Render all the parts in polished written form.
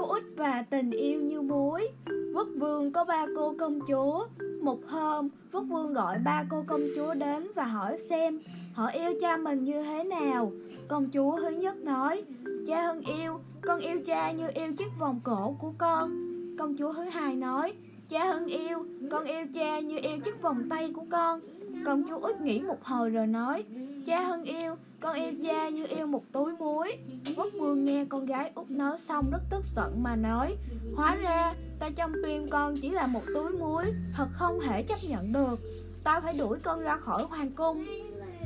Chú út và tình yêu như muối. Quốc vương có ba cô công chúa. Một hôm, quốc vương gọi ba cô công chúa đến và hỏi xem họ yêu cha mình như thế nào. Công chúa thứ nhất nói: Cha Hân yêu, con yêu cha như yêu chiếc vòng cổ của con. Công chúa thứ hai nói: Cha Hân yêu, con yêu cha như yêu chiếc vòng tay của con. Công chúa út nghĩ một hồi rồi nói: Cha Hân yêu, con yêu cha như yêu một túi muối. Quốc vương nghe con gái út nói xong rất tức giận mà nói: Hóa ra ta trong tim con chỉ là một túi muối, thật không thể chấp nhận được. Tao phải đuổi con ra khỏi hoàng cung.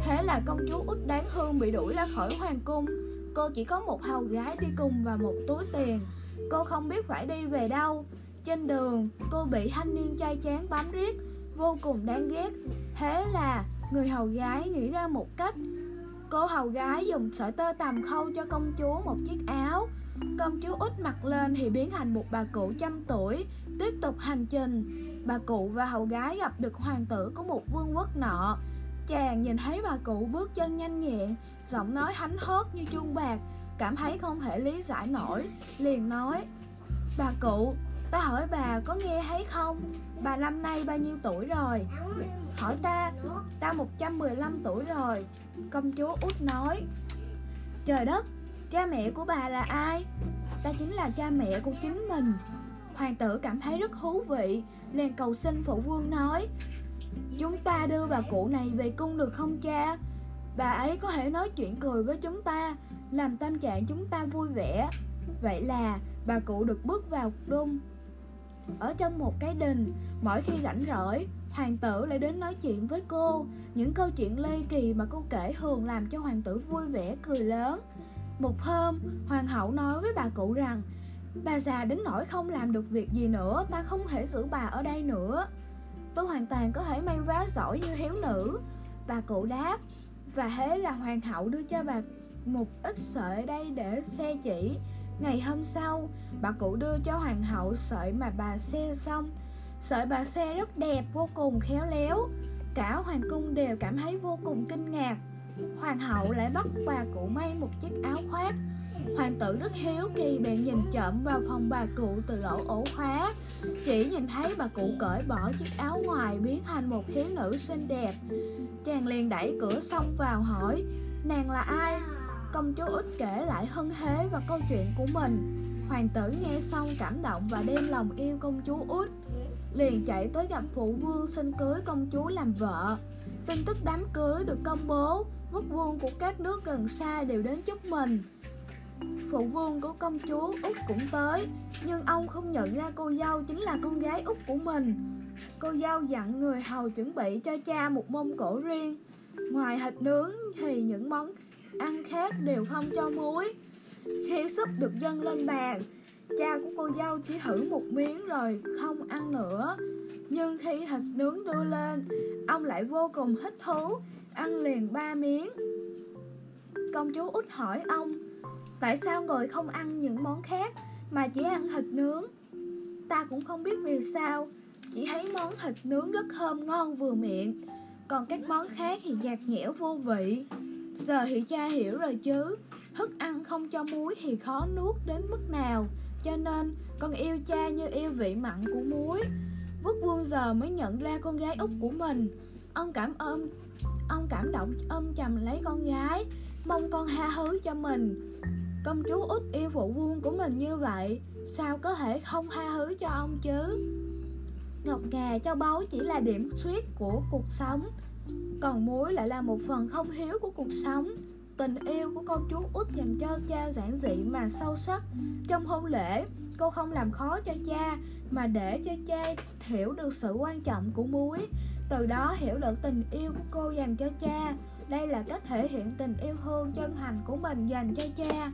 Thế là công chúa út đáng thương bị đuổi ra khỏi hoàng cung. Cô chỉ có một hầu gái đi cùng và một túi tiền. Cô không biết phải đi về đâu. Trên đường, cô bị thanh niên trai tráng bám riết, vô cùng đáng ghét. Thế là người hầu gái nghĩ ra một cách. Cô hầu gái dùng sợi tơ tằm khâu cho công chúa một chiếc áo. Công chúa út mặc lên thì biến thành một bà cụ trăm tuổi, tiếp tục hành trình. Bà cụ và hầu gái gặp được hoàng tử của một vương quốc nọ. Chàng nhìn thấy bà cụ bước chân nhanh nhẹn, giọng nói hánh hớt như chuông bạc, cảm thấy không thể lý giải nổi, liền nói: Bà cụ, ta hỏi bà có nghe thấy không? Bà năm nay bao nhiêu tuổi rồi? Hỏi ta, ta 115 tuổi rồi. Công chúa út nói: Trời đất, cha mẹ của bà là ai? Ta chính là cha mẹ của chính mình. Hoàng tử cảm thấy rất thú vị, liền cầu xin phụ vương nói: Chúng ta đưa bà cụ này về cung được không cha? Bà ấy có thể nói chuyện cười với chúng ta, làm tâm trạng chúng ta vui vẻ. Vậy là bà cụ được bước vào cung. Ở trong một cái đình, mỗi khi rảnh rỗi, hoàng tử lại đến nói chuyện với cô. Những câu chuyện ly kỳ mà cô kể thường làm cho hoàng tử vui vẻ cười lớn. Một hôm, hoàng hậu nói với bà cụ rằng: Bà già đến nỗi không làm được việc gì nữa, ta không thể giữ bà ở đây nữa. Tôi hoàn toàn có thể may vá giỏi như hiếu nữ. Bà cụ đáp. Và thế là hoàng hậu đưa cho bà một ít sợi đây để xe chỉ. Ngày hôm sau, bà cụ đưa cho hoàng hậu sợi mà bà xe xong. Sợi bà xe rất đẹp, vô cùng khéo léo. Cả hoàng cung đều cảm thấy vô cùng kinh ngạc. Hoàng hậu lại bắt bà cụ may một chiếc áo khoác. Hoàng tử rất hiếu kỳ bèn nhìn trộm vào phòng bà cụ từ lỗ ổ khóa. Chỉ nhìn thấy bà cụ cởi bỏ chiếc áo ngoài, biến thành một thiếu nữ xinh đẹp. Chàng liền đẩy cửa xông vào hỏi: Nàng là ai? Công chúa út kể lại hân hế và câu chuyện của mình. Hoàng tử nghe xong cảm động và đem lòng yêu công chúa út, liền chạy tới gặp phụ vương xin cưới công chúa làm vợ. Tin tức đám cưới được công bố, quốc vương của các nước gần xa đều đến chúc mừng. Phụ vương của công chúa út cũng tới, nhưng ông không nhận ra cô dâu chính là con gái út của mình. Cô dâu dặn người hầu chuẩn bị cho cha một mâm cỗ riêng. Ngoài thịt nướng thì những món ăn khác đều không cho muối. Khi súp được dâng lên bàn, cha của cô dâu chỉ thử một miếng rồi không ăn nữa. Nhưng khi thịt nướng đưa lên, ông lại vô cùng thích thú, ăn liền 3 miếng. Công chúa út hỏi ông: Tại sao người không ăn những món khác mà chỉ ăn thịt nướng? Ta cũng không biết vì sao, chỉ thấy món thịt nướng rất thơm ngon vừa miệng, còn các món khác thì nhạt nhẽo vô vị. Giờ thì cha hiểu rồi chứ, thức ăn không cho muối thì khó nuốt đến mức nào, cho nên con yêu cha như yêu vị mặn của muối. Quốc vương giờ mới nhận ra con gái út của mình. Ông cảm động ôm chầm lấy con gái, mong con tha thứ cho mình. Công chúa út yêu phụ vương của mình như vậy, sao có thể không tha thứ cho ông chứ? Ngọc ngà châu báu chỉ là điểm xuyết của cuộc sống, còn muối lại là một phần không hiếu của cuộc sống. Tình yêu của công chúa út dành cho cha giản dị mà sâu sắc. Trong hôn lễ, cô không làm khó cho cha, mà để cho cha hiểu được sự quan trọng của muối. Từ đó hiểu được tình yêu của cô dành cho cha. Đây là cách thể hiện tình yêu thương chân thành của mình dành cho cha.